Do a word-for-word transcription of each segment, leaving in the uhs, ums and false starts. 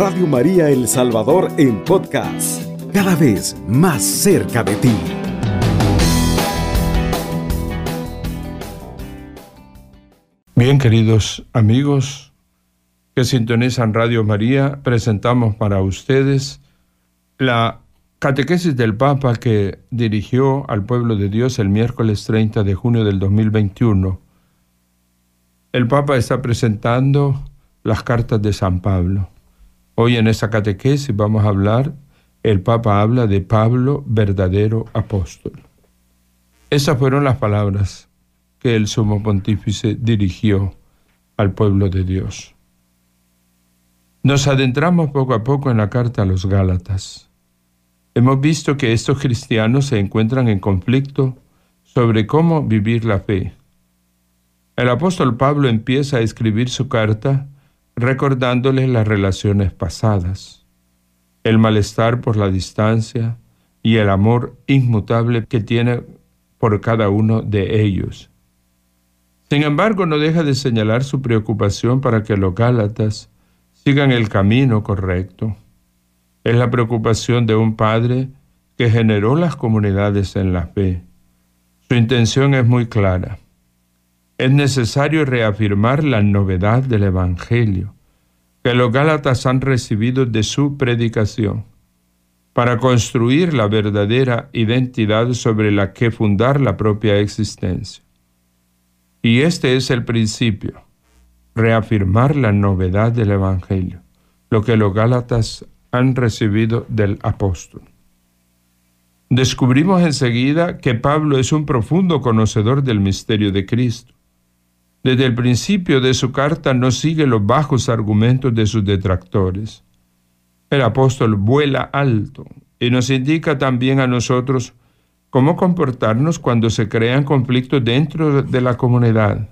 Radio María El Salvador en podcast, cada vez más cerca de ti. Bien, queridos amigos que sintonizan Radio María, presentamos para ustedes la catequesis del Papa que dirigió al pueblo de Dios el miércoles treinta de junio del dos mil veintiuno. El Papa está presentando las cartas de San Pablo. Hoy en esa catequesis vamos a hablar, el Papa habla de Pablo, verdadero apóstol. Esas fueron las palabras que el Sumo Pontífice dirigió al pueblo de Dios. Nos adentramos poco a poco en la carta a los Gálatas. Hemos visto que estos cristianos se encuentran en conflicto sobre cómo vivir la fe. El apóstol Pablo empieza a escribir su carta recordándoles las relaciones pasadas, el malestar por la distancia y el amor inmutable que tiene por cada uno de ellos. Sin embargo, no deja de señalar su preocupación para que los gálatas sigan el camino correcto. Es la preocupación de un padre que generó las comunidades en la fe. Su intención es muy clara. Es necesario reafirmar la novedad del Evangelio que los gálatas han recibido de su predicación para construir la verdadera identidad sobre la que fundar la propia existencia. Y este es el principio, reafirmar la novedad del Evangelio, lo que los gálatas han recibido del apóstol. Descubrimos enseguida que Pablo es un profundo conocedor del misterio de Cristo. Desde el principio de su carta no sigue los bajos argumentos de sus detractores. El apóstol vuela alto y nos indica también a nosotros cómo comportarnos cuando se crean conflictos dentro de la comunidad.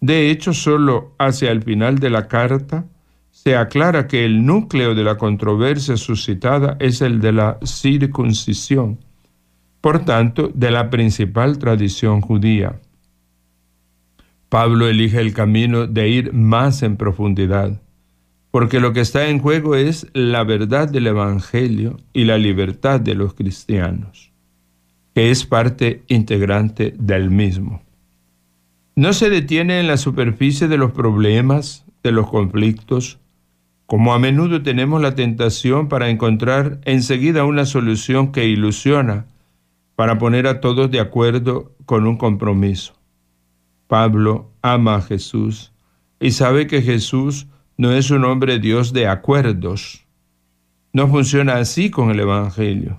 De hecho, solo hacia el final de la carta se aclara que el núcleo de la controversia suscitada es el de la circuncisión, por tanto, de la principal tradición judía. Pablo elige el camino de ir más en profundidad, porque lo que está en juego es la verdad del Evangelio y la libertad de los cristianos, que es parte integrante del mismo. No se detiene en la superficie de los problemas, de los conflictos, como a menudo tenemos la tentación para encontrar enseguida una solución que ilusiona para poner a todos de acuerdo con un compromiso. Pablo ama a Jesús y sabe que Jesús no es un hombre Dios de acuerdos. No funciona así con el Evangelio,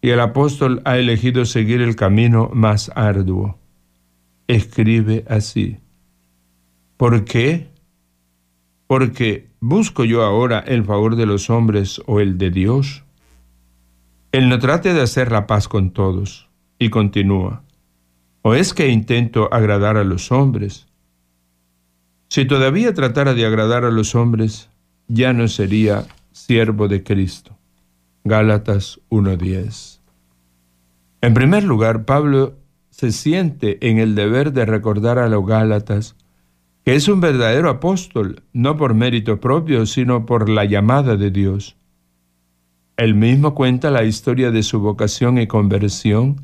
y el apóstol ha elegido seguir el camino más arduo. Escribe así: ¿Por qué? Porque busco yo ahora el favor de los hombres o el de Dios. Él no trate de hacer la paz con todos, y continúa: ¿O es que intento agradar a los hombres? Si todavía tratara de agradar a los hombres, ya no sería siervo de Cristo. Gálatas uno diez. En primer lugar, Pablo se siente en el deber de recordar a los gálatas que es un verdadero apóstol, no por mérito propio, sino por la llamada de Dios. Él mismo cuenta la historia de su vocación y conversión,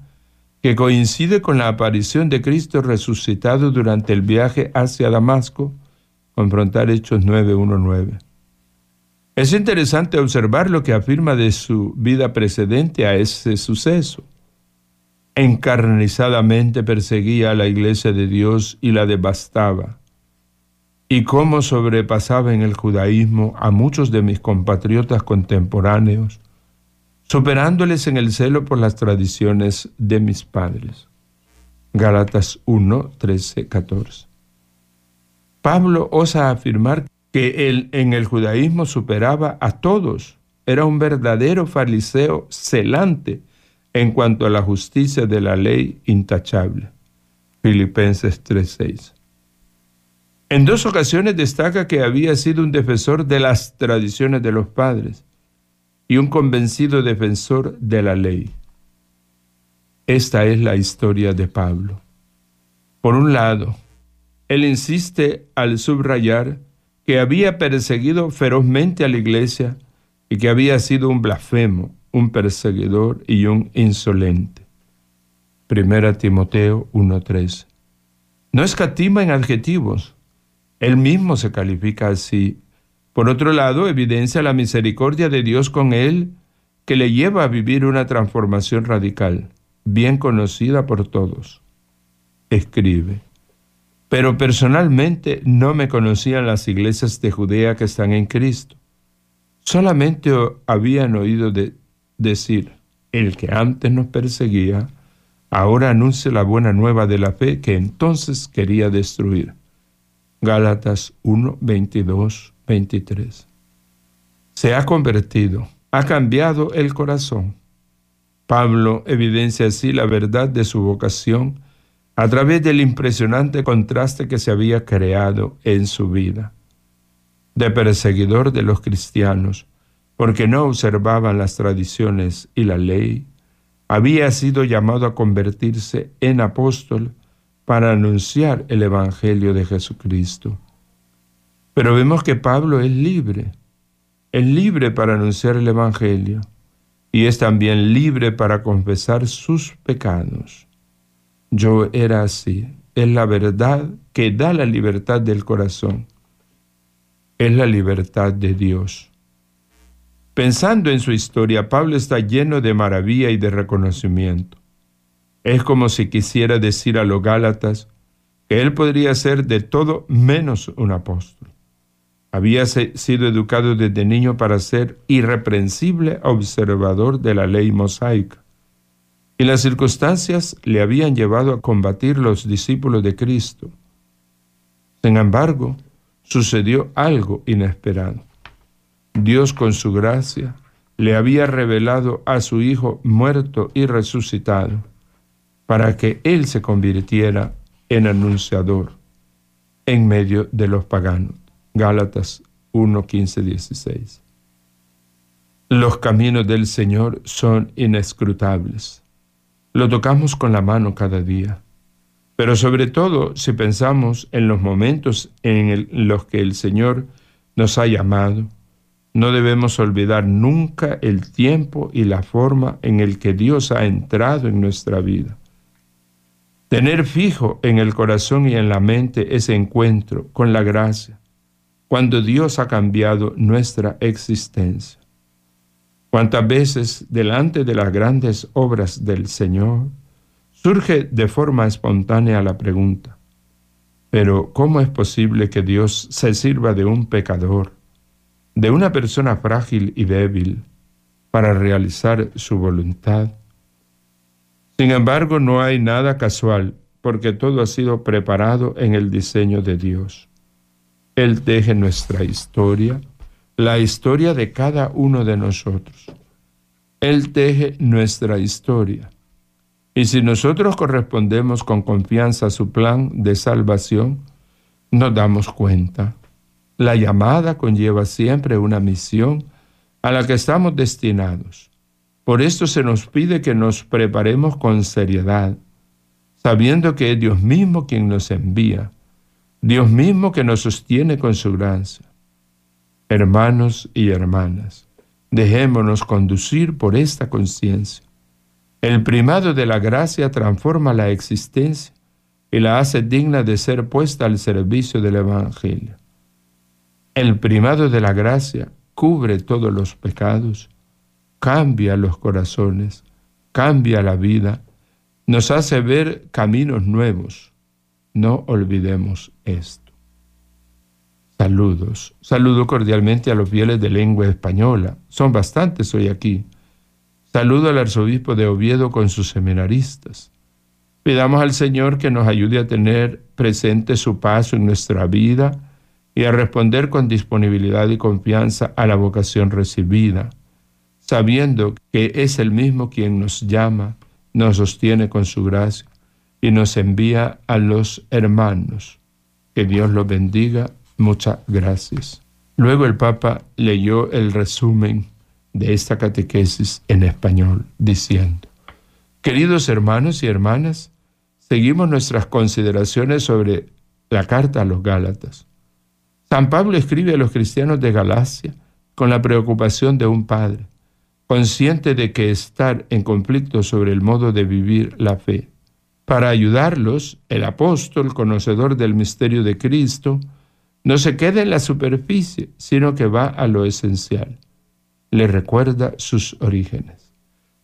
que coincide con la aparición de Cristo resucitado durante el viaje hacia Damasco, confrontar Hechos nueve uno nueve. Es interesante observar lo que afirma de su vida precedente a ese suceso. Encarnizadamente perseguía a la iglesia de Dios y la devastaba, y cómo sobrepasaba en el judaísmo a muchos de mis compatriotas contemporáneos, superándoles en el celo por las tradiciones de mis padres. Gálatas uno, trece, catorce. Pablo osa afirmar que él en el judaísmo superaba a todos. Era un verdadero fariseo celante en cuanto a la justicia de la ley intachable. Filipenses tres seis. En dos ocasiones destaca que había sido un defensor de las tradiciones de los padres y un convencido defensor de la ley. Esta es la historia de Pablo. Por un lado, él insiste al subrayar que había perseguido ferozmente a la iglesia y que había sido un blasfemo, un perseguidor y un insolente. Primera Timoteo uno tres. No escatima en adjetivos. Él mismo se califica así. Por otro lado, evidencia la misericordia de Dios con él, que le lleva a vivir una transformación radical, bien conocida por todos. Escribe: pero personalmente no me conocían las iglesias de Judea que están en Cristo. Solamente habían oído de decir: el que antes nos perseguía, ahora anuncia la buena nueva de la fe que entonces quería destruir. Gálatas uno, veintidós, veintitrés. Se ha convertido, ha cambiado el corazón. Pablo evidencia así la verdad de su vocación a través del impresionante contraste que se había creado en su vida. De perseguidor de los cristianos, porque no observaban las tradiciones y la ley, había sido llamado a convertirse en apóstol para anunciar el Evangelio de Jesucristo. Pero vemos que Pablo es libre, es libre para anunciar el Evangelio y es también libre para confesar sus pecados. Yo era así, es la verdad que da la libertad del corazón, es la libertad de Dios. Pensando en su historia, Pablo está lleno de maravilla y de reconocimiento. Es como si quisiera decir a los gálatas que él podría ser de todo menos un apóstol. Había sido educado desde niño para ser irreprensible observador de la ley mosaica, y las circunstancias le habían llevado a combatir los discípulos de Cristo. Sin embargo, sucedió algo inesperado. Dios, con su gracia, le había revelado a su Hijo muerto y resucitado para que él se convirtiera en anunciador en medio de los paganos. Gálatas uno, quince, dieciséis. Los caminos del Señor son inescrutables. Lo tocamos con la mano cada día, pero sobre todo si pensamos en los momentos en, el, en los que el Señor nos ha llamado. No debemos olvidar nunca el tiempo y la forma en el que Dios ha entrado en nuestra vida. Tener fijo en el corazón y en la mente ese encuentro con la gracia, cuando Dios ha cambiado nuestra existencia. Cuántas veces, delante de las grandes obras del Señor, surge de forma espontánea la pregunta: pero ¿cómo es posible que Dios se sirva de un pecador, de una persona frágil y débil, para realizar su voluntad? Sin embargo, no hay nada casual, porque todo ha sido preparado en el diseño de Dios. Él teje nuestra historia, la historia de cada uno de nosotros. Él teje nuestra historia. Y si nosotros correspondemos con confianza a su plan de salvación, nos damos cuenta. La llamada conlleva siempre una misión a la que estamos destinados. Por esto se nos pide que nos preparemos con seriedad, sabiendo que es Dios mismo quien nos envía, Dios mismo que nos sostiene con su gracia. Hermanos y hermanas, dejémonos conducir por esta conciencia. El primado de la gracia transforma la existencia y la hace digna de ser puesta al servicio del Evangelio. El primado de la gracia cubre todos los pecados, cambia los corazones, cambia la vida, nos hace ver caminos nuevos. No olvidemos esto. Saludos. Saludo cordialmente a los fieles de lengua española. Son bastantes hoy aquí. Saludo al arzobispo de Oviedo con sus seminaristas. Pidamos al Señor que nos ayude a tener presente su paso en nuestra vida y a responder con disponibilidad y confianza a la vocación recibida, sabiendo que es el mismo quien nos llama, nos sostiene con su gracia y nos envía a los hermanos. Que Dios los bendiga. Muchas gracias. Luego el Papa leyó el resumen de esta catequesis en español, diciendo: queridos hermanos y hermanas, seguimos nuestras consideraciones sobre la carta a los Gálatas. San Pablo escribe a los cristianos de Galacia con la preocupación de un padre, consciente de que estar en conflicto sobre el modo de vivir la fe. Para ayudarlos, el apóstol, conocedor del misterio de Cristo, no se queda en la superficie, sino que va a lo esencial. Le recuerda sus orígenes.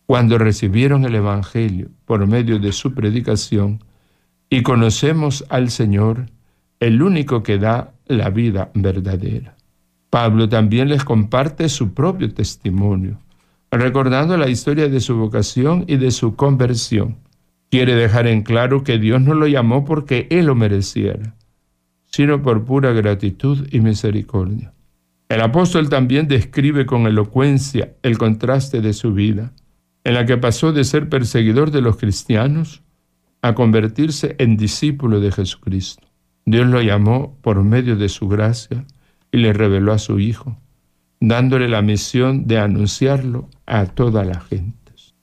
Cuando recibieron el Evangelio por medio de su predicación y conocemos al Señor, el único que da la vida verdadera. Pablo también les comparte su propio testimonio, recordando la historia de su vocación y de su conversión. Quiere dejar en claro que Dios no lo llamó porque él lo mereciera, sino por pura gratitud y misericordia. El apóstol también describe con elocuencia el contraste de su vida, en la que pasó de ser perseguidor de los cristianos a convertirse en discípulo de Jesucristo. Dios lo llamó por medio de su gracia y le reveló a su Hijo, dándole la misión de anunciarlo a toda la gente.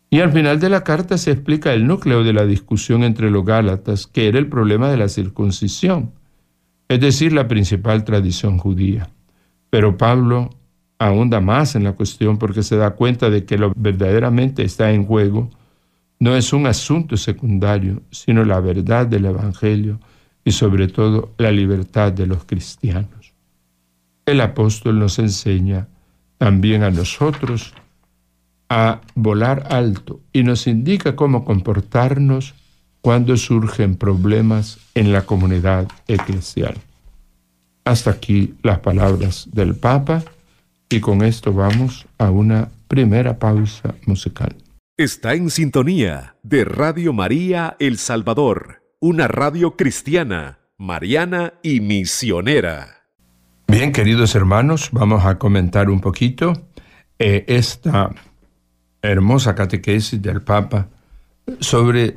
Y al final de la carta se explica el núcleo de la discusión entre los gálatas, que era el problema de la circuncisión, es decir, la principal tradición judía. Pero Pablo ahonda más en la cuestión porque se da cuenta de que lo verdaderamente está en juego no es un asunto secundario, sino la verdad del Evangelio y sobre todo la libertad de los cristianos. El apóstol nos enseña también a nosotros a volar alto y nos indica cómo comportarnos cuando surgen problemas en la comunidad eclesial. Hasta aquí las palabras del Papa y con esto vamos a una primera pausa musical. Está en sintonía de Radio María El Salvador, una radio cristiana, mariana y misionera. Bien, queridos hermanos, vamos a comentar un poquito eh, esta hermosa catequesis del Papa sobre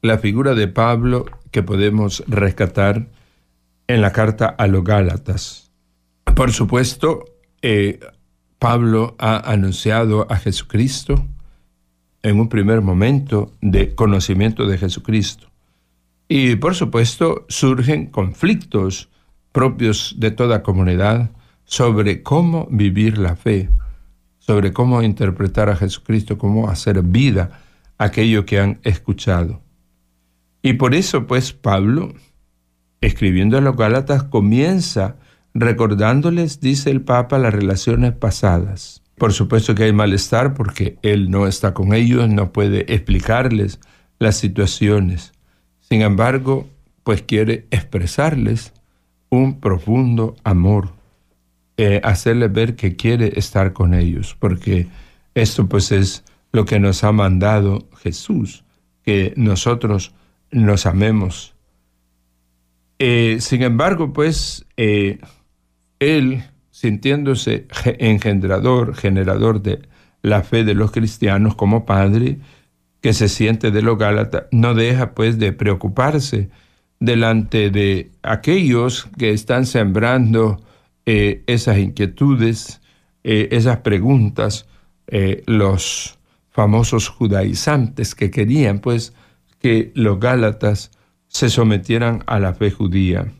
la figura de Pablo que podemos rescatar en la carta a los Gálatas. Por supuesto, eh, Pablo ha anunciado a Jesucristo en un primer momento de conocimiento de Jesucristo. Y por supuesto, surgen conflictos propios de toda comunidad sobre cómo vivir la fe, sobre cómo interpretar a Jesucristo, cómo hacer vida aquello que han escuchado. Y por eso, pues, Pablo, escribiendo a los Gálatas, comienza recordándoles, dice el Papa, las relaciones pasadas. Por supuesto que hay malestar porque él no está con ellos, no puede explicarles las situaciones. Sin embargo, pues quiere expresarles un profundo amor, eh, hacerles ver que quiere estar con ellos, porque esto pues es lo que nos ha mandado Jesús, que nosotros nos amemos. Eh, sin embargo, pues, eh, él, sintiéndose engendrador, generador de la fe de los cristianos como padre, que se siente de los Gálatas, no deja, pues, de preocuparse delante de aquellos que están sembrando eh, esas inquietudes, eh, esas preguntas, eh, los famosos judaizantes que querían, pues, que los gálatas se sometieran a la fe judía.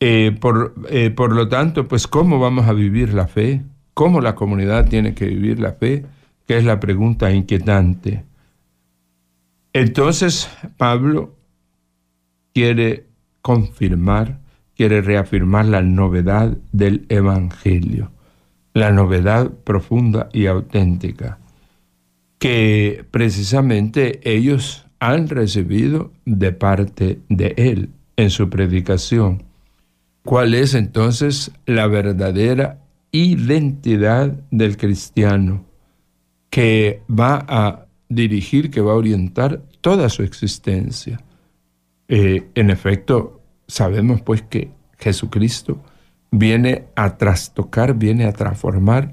Eh, por, eh, por lo tanto, pues, ¿cómo vamos a vivir la fe? ¿Cómo la comunidad tiene que vivir la fe? Que es la pregunta inquietante. Entonces, Pablo quiere confirmar, quiere reafirmar la novedad del Evangelio, la novedad profunda y auténtica, que precisamente ellos han recibido de parte de él en su predicación. ¿Cuál es entonces la verdadera identidad del cristiano que va a dirigir, que va a orientar toda su existencia? Eh, en efecto, sabemos pues que Jesucristo viene a trastocar, viene a transformar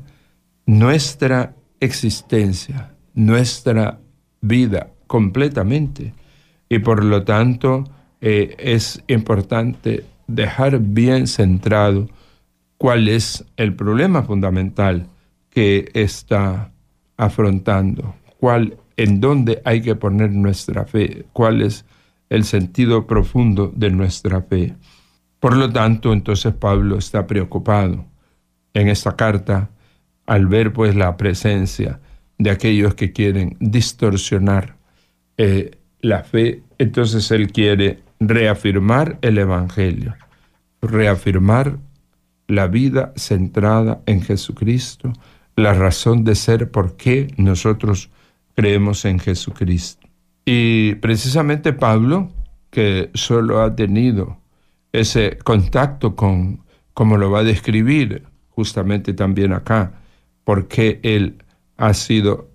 nuestra existencia, nuestra vida completamente. Y por lo tanto, eh, es importante dejar bien centrado cuál es el problema fundamental que está afrontando, cuál, en dónde hay que poner nuestra fe, cuál es el sentido profundo de nuestra fe. Por lo tanto, entonces Pablo está preocupado en esta carta al ver pues la presencia de aquellos que quieren distorsionar eh, la fe. Entonces él quiere reafirmar el evangelio, reafirmar la vida centrada en Jesucristo, la razón de ser por qué nosotros creemos en Jesucristo. Y precisamente Pablo, que solo ha tenido ese contacto con, como lo va a describir justamente también acá, porque él ha sido,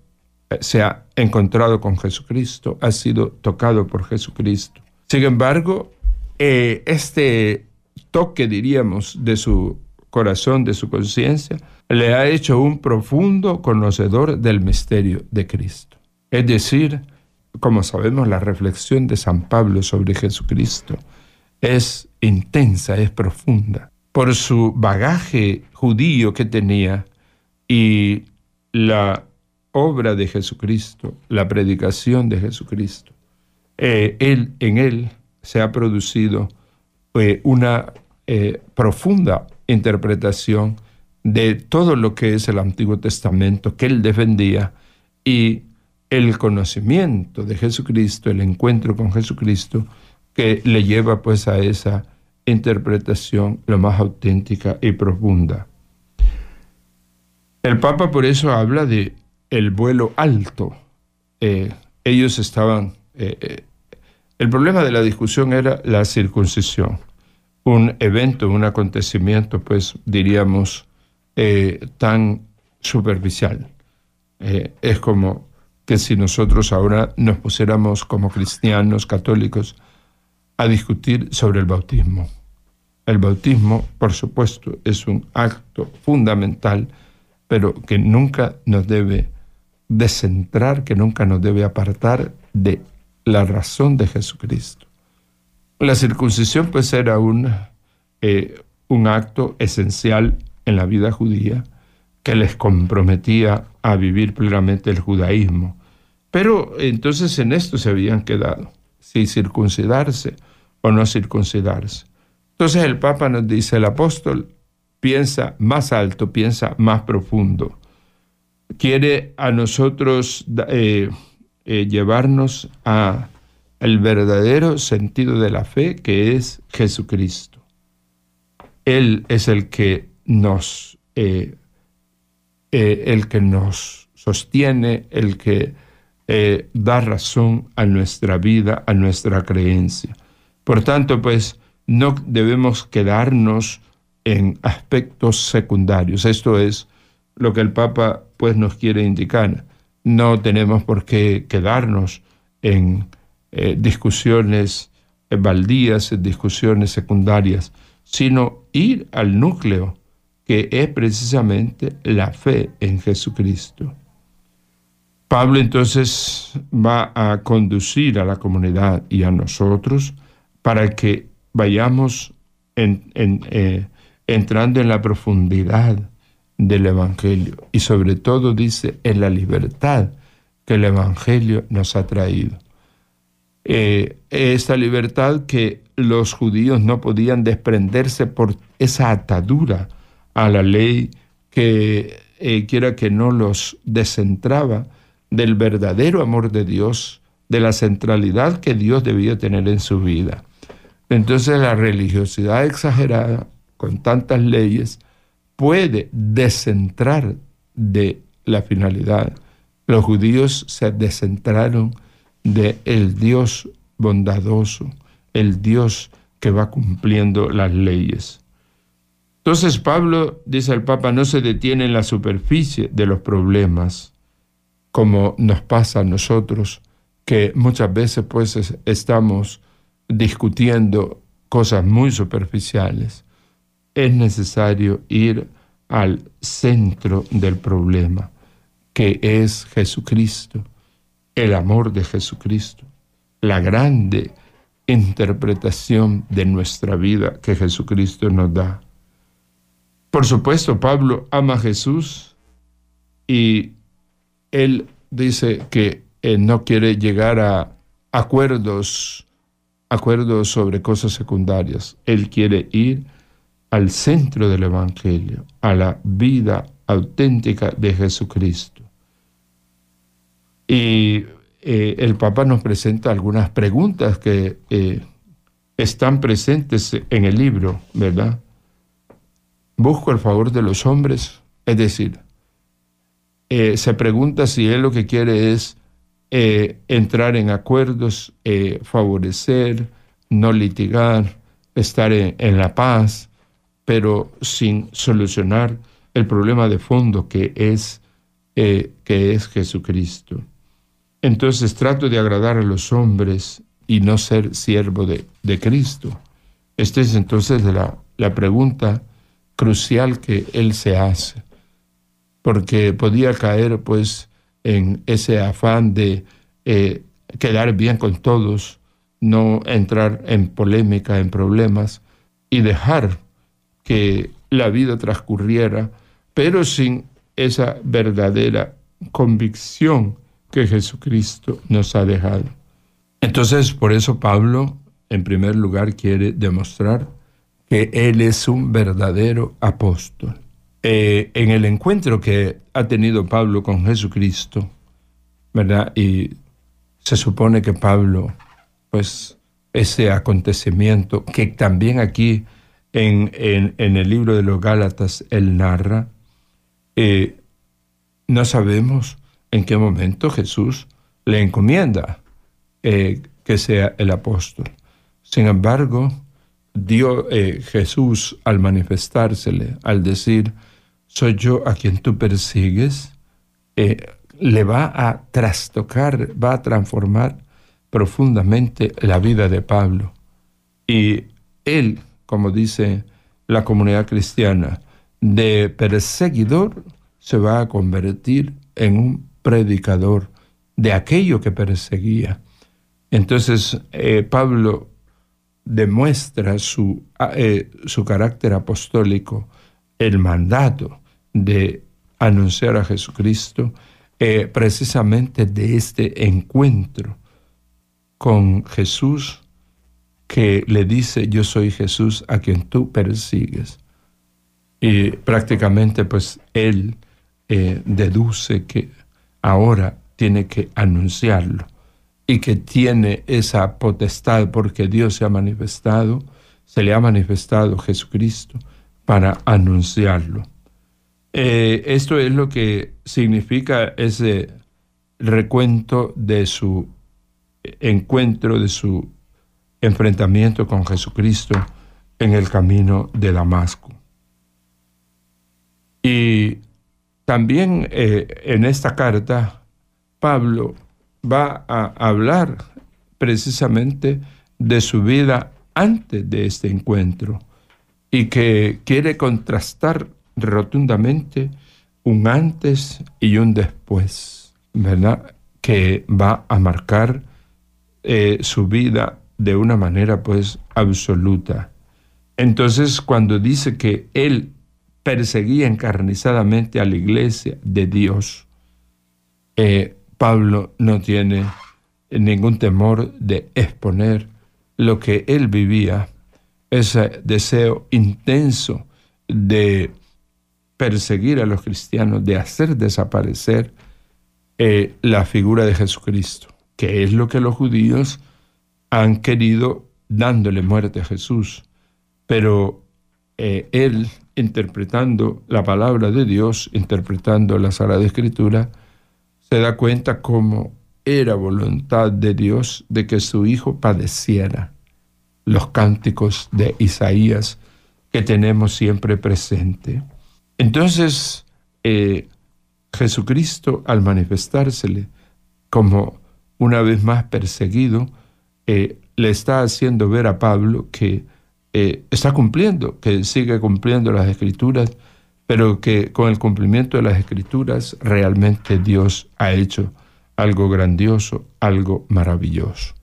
se ha encontrado con Jesucristo, ha sido tocado por Jesucristo. Sin embargo, eh, este toque, diríamos, de su corazón, de su conciencia, le ha hecho un profundo conocedor del misterio de Cristo. Es decir, como sabemos, la reflexión de San Pablo sobre Jesucristo es intensa, es profunda. Por su bagaje judío que tenía y la obra de Jesucristo, la predicación de Jesucristo, eh, él, en él se ha producido eh, una eh, profunda interpretación de todo lo que es el Antiguo Testamento que él defendía, y el conocimiento de Jesucristo, el encuentro con Jesucristo, que le lleva pues a esa interpretación lo más auténtica y profunda. El Papa por eso habla de el vuelo alto. Eh, ellos estaban... Eh, eh, el problema de la discusión era la circuncisión, un evento, un acontecimiento, pues diríamos, eh, tan superficial. Eh, es como que si nosotros ahora nos pusiéramos como cristianos católicos a discutir sobre el bautismo. El bautismo, por supuesto, es un acto fundamental, pero que nunca nos debe descentrar, que nunca nos debe apartar de la razón de Jesucristo. La circuncisión pues era un, eh, un acto esencial en la vida judía que les comprometía a vivir plenamente el judaísmo. Pero entonces en esto se habían quedado, si circuncidarse o no circuncidarse. Entonces el Papa nos dice, el apóstol piensa más alto, piensa más profundo. Quiere a nosotros eh, eh, llevarnos a el verdadero sentido de la fe, que es Jesucristo. Él es el que nos, eh, eh, el que nos sostiene, el que eh, da razón a nuestra vida, a nuestra creencia. Por tanto, pues, no debemos quedarnos en aspectos secundarios. Esto es lo que el Papa pues nos quiere indicar. No tenemos por qué quedarnos en eh, discusiones eh, baldías, en discusiones secundarias, sino ir al núcleo, que es precisamente la fe en Jesucristo. Pablo entonces va a conducir a la comunidad y a nosotros para que vayamos en... en eh, entrando en la profundidad del evangelio, y sobre todo, dice, en la libertad que el evangelio nos ha traído. Eh, esta libertad que los judíos no podían desprenderse por esa atadura a la ley que eh, quiera que no los descentraba del verdadero amor de Dios, de la centralidad que Dios debía tener en su vida. Entonces la religiosidad exagerada con tantas leyes puede descentrar de la finalidad. Los judíos se descentraron del Dios bondadoso, el Dios que va cumpliendo las leyes. Entonces Pablo, dice el Papa, no se detiene en la superficie de los problemas, como nos pasa a nosotros, que muchas veces pues estamos discutiendo cosas muy superficiales. Es necesario ir al centro del problema, que es Jesucristo, el amor de Jesucristo, la grande interpretación de nuestra vida que Jesucristo nos da. Por supuesto, Pablo ama a Jesús y él dice que él no quiere llegar a acuerdos acuerdos sobre cosas secundarias. Él quiere ir al centro del Evangelio, a la vida auténtica de Jesucristo. Y eh, el Papa nos presenta algunas preguntas que eh, están presentes en el libro, ¿verdad? ¿Busco el favor de los hombres? Es decir, eh, se pregunta si él lo que quiere es eh, entrar en acuerdos, eh, favorecer, no litigar, estar en, en la paz, pero sin solucionar el problema de fondo que es, eh, que es Jesucristo. Entonces trato de agradar a los hombres y no ser siervo de, de Cristo. Esta es entonces la, la pregunta crucial que él se hace, porque podía caer pues en ese afán de eh, quedar bien con todos, no entrar en polémica, en problemas, y dejar que la vida transcurriera, pero sin esa verdadera convicción que Jesucristo nos ha dejado. Entonces, por eso Pablo, en primer lugar, quiere demostrar que él es un verdadero apóstol. Eh, en el encuentro que ha tenido Pablo con Jesucristo, ¿verdad? Y se supone que Pablo, pues, ese acontecimiento que también aquí en, en, en el libro de los Gálatas él narra, eh, no sabemos en qué momento Jesús le encomienda eh, que sea el apóstol. Sin embargo, Dios, eh, Jesús, al manifestársele, al decir, soy yo a quien tú persigues, eh, le va a trastocar, va a transformar profundamente la vida de Pablo. Y él, como dice la comunidad cristiana, de perseguidor se va a convertir en un predicador de aquello que perseguía. Entonces, eh, Pablo demuestra su, eh, su carácter apostólico, el mandato de anunciar a Jesucristo, eh, precisamente de este encuentro con Jesús, que le dice, yo soy Jesús a quien tú persigues. Y prácticamente pues él eh, deduce que ahora tiene que anunciarlo, y que tiene esa potestad porque Dios se ha manifestado, se le ha manifestado Jesucristo para anunciarlo. Eh, esto es lo que significa ese recuento de su encuentro, de su enfrentamiento con Jesucristo en el camino de Damasco. Y también eh, en esta carta, Pablo va a hablar precisamente de su vida antes de este encuentro y que quiere contrastar rotundamente un antes y un después, ¿verdad? Que va a marcar eh, su vida de una manera pues absoluta. Entonces, cuando dice que él perseguía encarnizadamente a la iglesia de Dios, eh, Pablo no tiene ningún temor de exponer lo que él vivía, ese deseo intenso de perseguir a los cristianos, de hacer desaparecer eh, la figura de Jesucristo, que es lo que los judíos han querido dándole muerte a Jesús. Pero eh, él, interpretando la palabra de Dios, interpretando la Sagrada Escritura, se da cuenta cómo era voluntad de Dios de que su Hijo padeciera. Los cánticos de Isaías que tenemos siempre presente. Entonces, eh, Jesucristo, al manifestársele como una vez más perseguido, eh, le está haciendo ver a Pablo que eh, está cumpliendo, que sigue cumpliendo las Escrituras, pero que con el cumplimiento de las Escrituras realmente Dios ha hecho algo grandioso, algo maravilloso.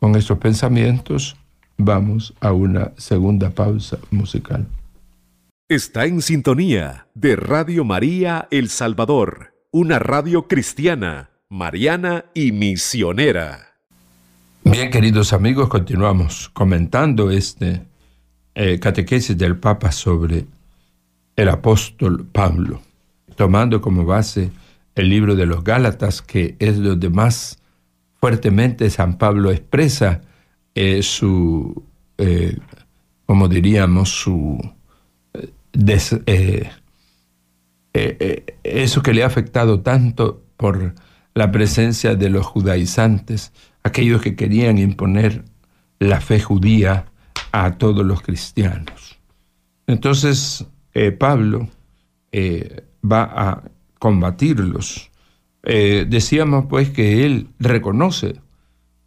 Con estos pensamientos vamos a una segunda pausa musical. Está en sintonía de Radio María El Salvador, una radio cristiana, mariana y misionera. Bien, queridos amigos, continuamos comentando este eh, catequesis del Papa sobre el apóstol Pablo, tomando como base el libro de los Gálatas, que es donde más fuertemente San Pablo expresa eh, su, eh, como diríamos, su eh, des, eh, eh, eso que le ha afectado tanto por la presencia de los judaizantes, aquellos que querían imponer la fe judía a todos los cristianos. Entonces, eh, Pablo eh, va a combatirlos. Eh, decíamos pues que él reconoce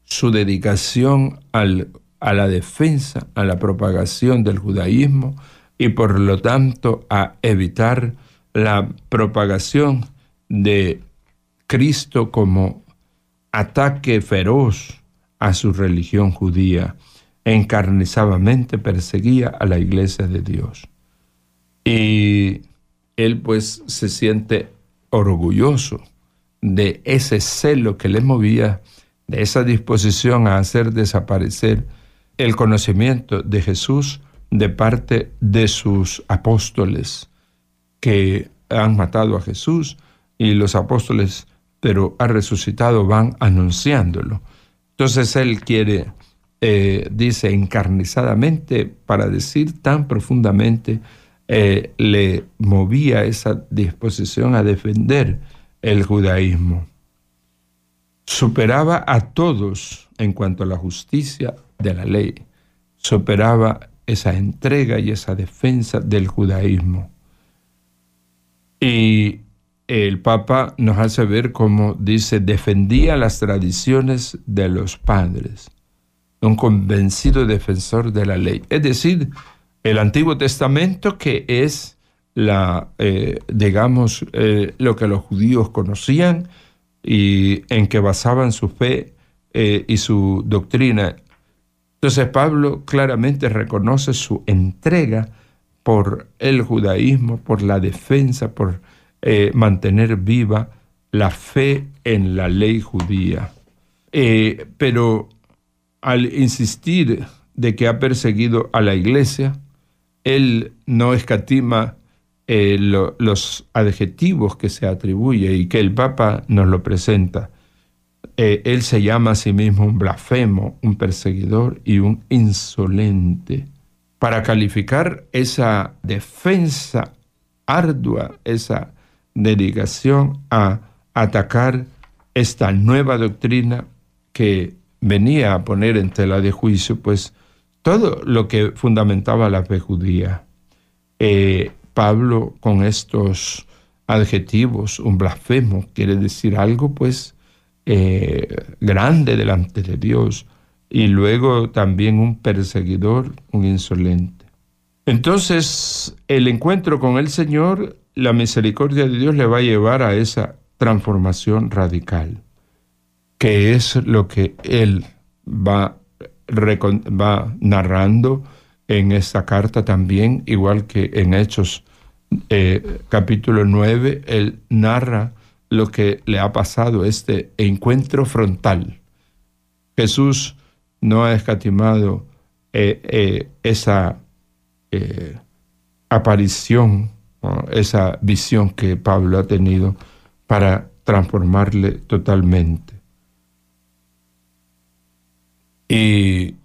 su dedicación al, a la defensa, a la propagación del judaísmo y por lo tanto a evitar la propagación de Cristo como ataque feroz a su religión judía. Encarnizadamente perseguía a la iglesia de Dios. Y él pues se siente orgulloso de ese celo que le movía, de esa disposición a hacer desaparecer el conocimiento de Jesús de parte de sus apóstoles que han matado a Jesús, y los apóstoles, pero ha resucitado, van anunciándolo. Entonces él quiere, eh, dice encarnizadamente, para decir tan profundamente, eh, le movía esa disposición a defender el judaísmo. Superaba a todos en cuanto a la justicia de la ley. Superaba esa entrega y esa defensa del judaísmo. Y el Papa nos hace ver cómo dice, defendía las tradiciones de los padres, un convencido defensor de la ley. Es decir, el Antiguo Testamento, que es, la, eh, digamos, eh, lo que los judíos conocían y en que basaban su fe eh, y su doctrina. Entonces Pablo claramente reconoce su entrega por el judaísmo, por la defensa, por Eh, mantener viva la fe en la ley judía. Eh, pero al insistir de que ha perseguido a la iglesia, él no escatima eh, lo, los adjetivos que se atribuye y que el Papa nos lo presenta. Eh, él se llama a sí mismo un blasfemo, un perseguidor y un insolente. Para calificar esa defensa ardua, esa dedicación a atacar esta nueva doctrina que venía a poner en tela de juicio pues todo lo que fundamentaba la fe judía. Eh, Pablo, con estos adjetivos, un blasfemo, quiere decir algo pues eh, grande delante de Dios, y luego también un perseguidor, un insolente. Entonces el encuentro con el Señor, la misericordia de Dios le va a llevar a esa transformación radical, que es lo que él va, va narrando en esta carta también, igual que en Hechos eh, capítulo nueve, él narra lo que le ha pasado, este encuentro frontal. Jesús no ha escatimado eh, eh, esa eh, aparición, esa visión que Pablo ha tenido para transformarle totalmente. Y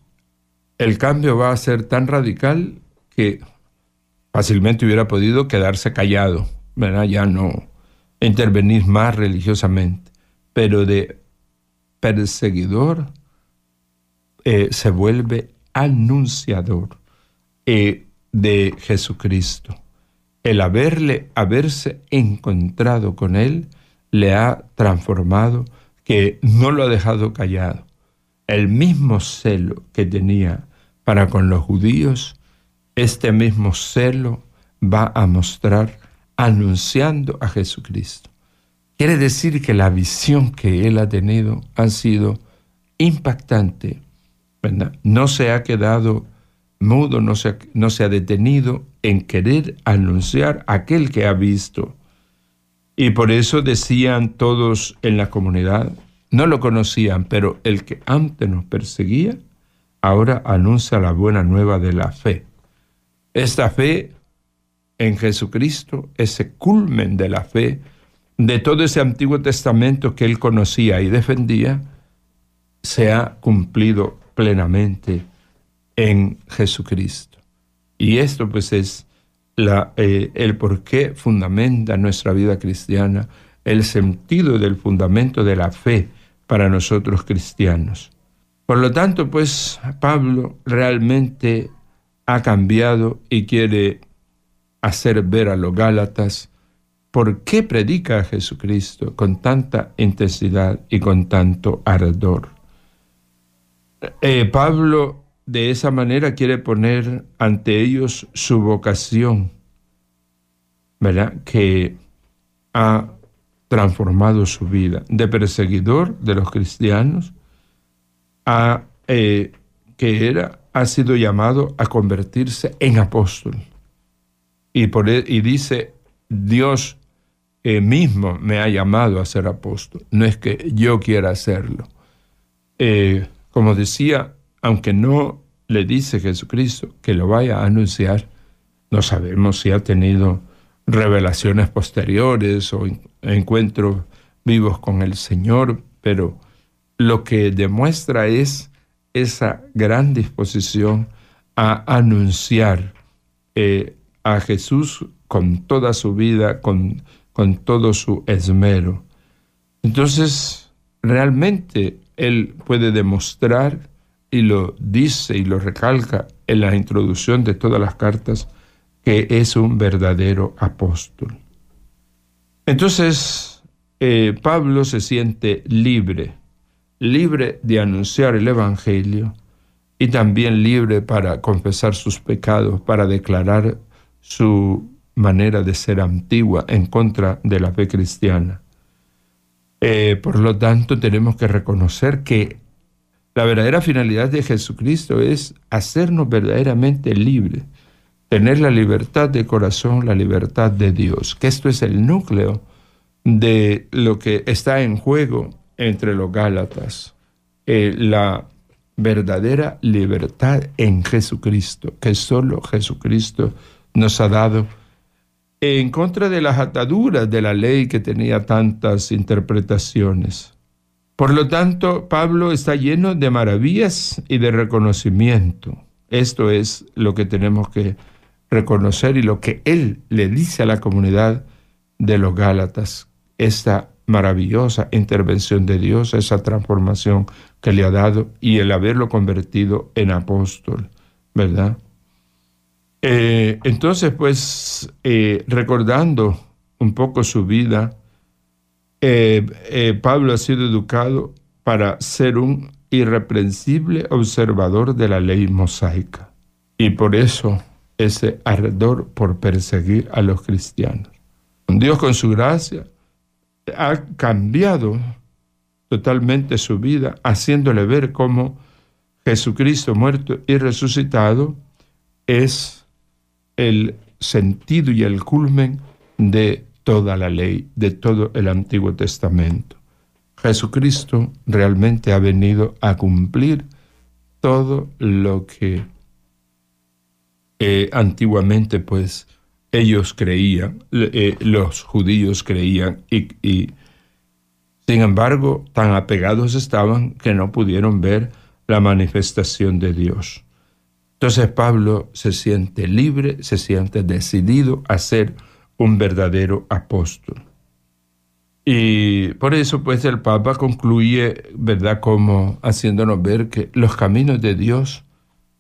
el cambio va a ser tan radical que fácilmente hubiera podido quedarse callado, ¿verdad? Ya no intervenir más religiosamente, pero de perseguidor eh, se vuelve anunciador eh, de Jesucristo. El haberle, haberse encontrado con él le ha transformado, que no lo ha dejado callado. El mismo celo que tenía para con los judíos, este mismo celo va a mostrar anunciando a Jesucristo. Quiere decir que la visión que él ha tenido ha sido impactante, ¿verdad? No se ha quedado mudo, no se, no se ha detenido en querer anunciar a aquel que ha visto. Y por eso decían todos en la comunidad, No lo conocían, pero el que antes nos perseguía, ahora anuncia la buena nueva de la fe. Esta fe en Jesucristo, ese culmen de la fe, de todo ese Antiguo Testamento que él conocía y defendía, se ha cumplido plenamente en Jesucristo. Y esto pues es la, eh, el por qué fundamenta nuestra vida cristiana, el sentido del fundamento de la fe para nosotros cristianos. Por lo tanto, pues, Pablo realmente ha cambiado y quiere hacer ver a los gálatas por qué predica a Jesucristo con tanta intensidad y con tanto ardor. Eh, Pablo de esa manera quiere poner ante ellos su vocación, ¿verdad?, que ha transformado su vida de perseguidor de los cristianos a eh, que era ha sido llamado a convertirse en apóstol. Y, por, y dice, Dios eh, mismo me ha llamado a ser apóstol, no es que yo quiera hacerlo. Eh, como decía, aunque no le dice Jesucristo que lo vaya a anunciar, no sabemos si ha tenido revelaciones posteriores o encuentros vivos con el Señor, pero lo que demuestra es esa gran disposición a anunciar eh, a Jesús con toda su vida, con, con todo su esmero. Entonces, realmente él puede demostrar, y lo dice y lo recalca en la introducción de todas las cartas, que es un verdadero apóstol. Entonces, eh, Pablo se siente libre, libre de anunciar el Evangelio y también libre para confesar sus pecados, para declarar su manera de ser antigua en contra de la fe cristiana. Eh, por lo tanto, tenemos que reconocer que la verdadera finalidad de Jesucristo es hacernos verdaderamente libres, tener la libertad de corazón, la libertad de Dios, que esto es el núcleo de lo que está en juego entre los gálatas, eh, la verdadera libertad en Jesucristo, que solo Jesucristo nos ha dado, en contra de las ataduras de la ley que tenía tantas interpretaciones. Por lo tanto, Pablo está lleno de maravillas y de reconocimiento. Esto es lo que tenemos que reconocer y lo que él le dice a la comunidad de los gálatas, esta maravillosa intervención de Dios, esa transformación que le ha dado y el haberlo convertido en apóstol, ¿verdad? Eh, entonces, pues, eh, recordando un poco su vida, eh, eh, Pablo ha sido educado para ser un irreprensible observador de la ley mosaica, y por eso ese ardor por perseguir a los cristianos. Dios, con su gracia, ha cambiado totalmente su vida, haciéndole ver cómo Jesucristo muerto y resucitado es el sentido y el culmen de toda la ley, de todo el Antiguo Testamento. Jesucristo realmente ha venido a cumplir todo lo que eh, antiguamente pues ellos creían, eh, los judíos creían, y, y sin embargo tan apegados estaban que no pudieron ver la manifestación de Dios. Entonces Pablo se siente libre, se siente decidido a ser un verdadero apóstol. Y por eso, pues, el Papa concluye, ¿verdad?, como haciéndonos ver que los caminos de Dios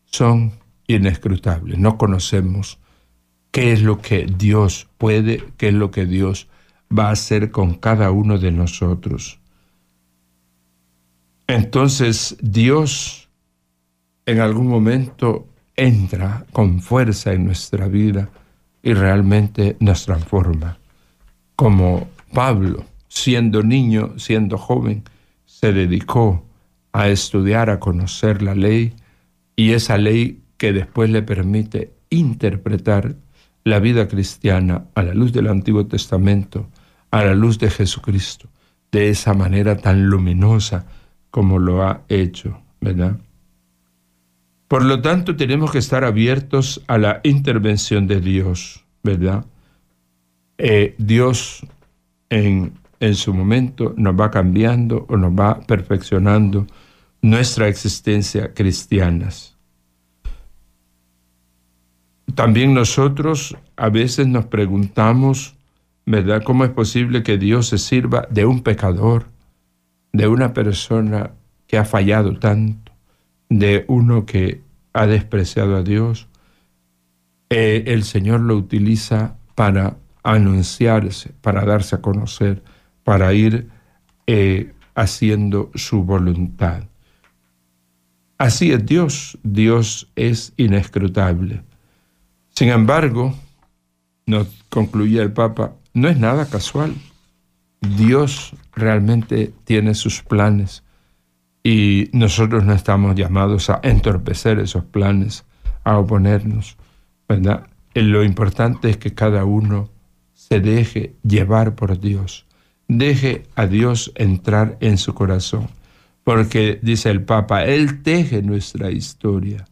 son inescrutables. No conocemos qué es lo que Dios puede, qué es lo que Dios va a hacer con cada uno de nosotros. Entonces, Dios en algún momento entra con fuerza en nuestra vida y realmente nos transforma. Como Pablo, siendo niño, siendo joven, se dedicó a estudiar, a conocer la ley, y esa ley que después le permite interpretar la vida cristiana a la luz del Antiguo Testamento, a la luz de Jesucristo, de esa manera tan luminosa como lo ha hecho, ¿verdad? Por lo tanto, tenemos que estar abiertos a la intervención de Dios, ¿verdad? Eh, Dios en, en su momento nos va cambiando o nos va perfeccionando nuestra existencia cristiana. También nosotros a veces nos preguntamos, ¿verdad? ¿Cómo es posible que Dios se sirva de un pecador, de una persona que ha fallado tanto, de uno que ha despreciado a Dios? Eh, el Señor lo utiliza para anunciarse, para darse a conocer, para ir eh, haciendo su voluntad. Así es Dios. Dios es inescrutable. Sin embargo, nos concluía el Papa, no es nada casual. Dios realmente tiene sus planes y nosotros no estamos llamados a entorpecer esos planes, a oponernos, ¿verdad? Lo importante es que cada uno se deje llevar por Dios, deje a Dios entrar en su corazón, porque, dice el Papa, Él teje nuestra historia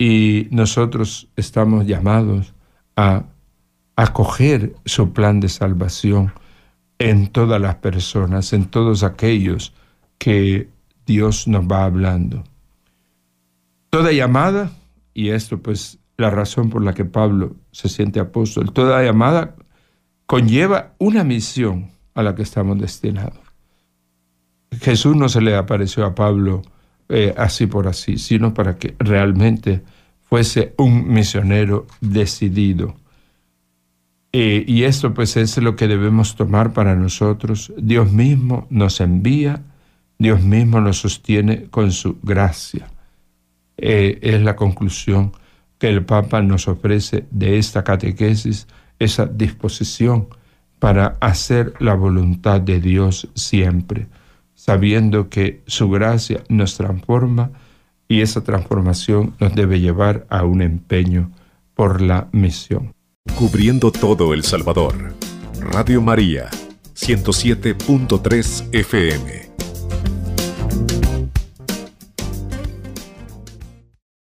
y nosotros estamos llamados a acoger su plan de salvación en todas las personas, en todos aquellos que Dios nos va hablando. Toda llamada, y esto pues la razón por la que Pablo se siente apóstol, toda llamada conlleva una misión a la que estamos destinados. Jesús no se le apareció a Pablo eh, así por así, sino para que realmente fuese un misionero decidido. Eh, y esto pues es lo que debemos tomar para nosotros. Dios mismo nos envía, Dios mismo nos sostiene con su gracia. Eh, es la conclusión que el Papa nos ofrece de esta catequesis, esa disposición para hacer la voluntad de Dios siempre, sabiendo que su gracia nos transforma y esa transformación nos debe llevar a un empeño por la misión. Cubriendo todo El Salvador. Radio María, ciento siete punto tres F M.